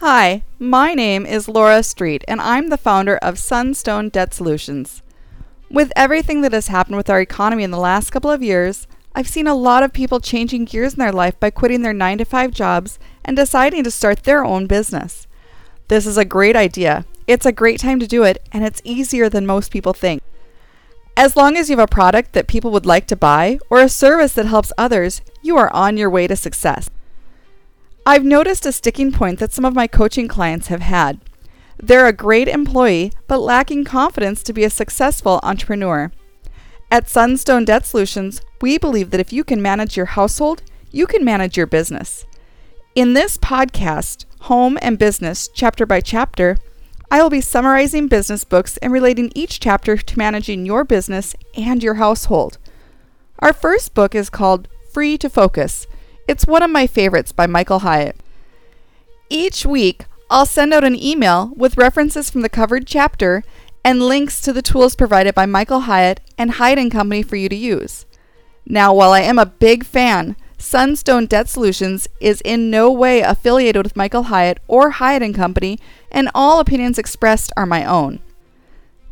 Hi, my name is Laura Street, and I'm the founder of Sunstone Debt Solutions. With everything that has happened with our economy in the last couple of years, I've seen a lot of people changing gears in their life by quitting their 9-to-5 jobs and deciding to start their own business. This is a great idea. It's a great time to do it, and it's easier than most people think. As long as you have a product that people would like to buy or a service that helps others, you are on your way to success. I've noticed a sticking point that some of my coaching clients have had. They're a great employee, but lacking confidence to be a successful entrepreneur. At Sunstone Debt Solutions, we believe that if you can manage your household, you can manage your business. In this podcast, Home and Business, Chapter by Chapter, I will be summarizing business books and relating each chapter to managing your business and your household. Our first book is called Free to Focus. It's one of my favorites by Michael Hyatt. Each week, I'll send out an email with references from the covered chapter and links to the tools provided by Michael Hyatt and Hyatt & Company for you to use. Now, while I am a big fan, Sunstone Debt Solutions is in no way affiliated with Michael Hyatt or Hyatt & Company, and all opinions expressed are my own.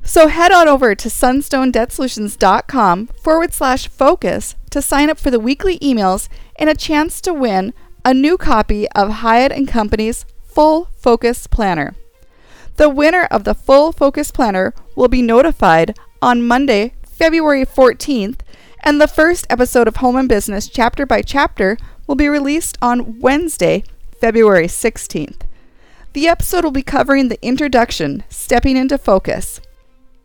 So head on over to sunstonedebtsolutions.com/focus to sign up for the weekly emails and a chance to win a new copy of Hyatt & Company's Full Focus Planner. The winner of the Full Focus Planner will be notified on Monday, February 14th, and the first episode of Home and Business Chapter by Chapter will be released on Wednesday, February 16th. The episode will be covering the introduction, Stepping into Focus.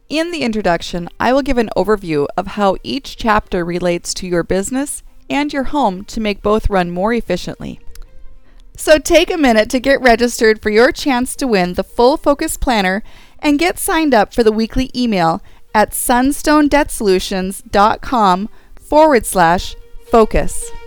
In the introduction, I will give an overview of how each chapter relates to your business and your home to make both run more efficiently. So take a minute to get registered for your chance to win the Full Focus Planner and get signed up for the weekly email at sunstonedebtsolutions.com/focus.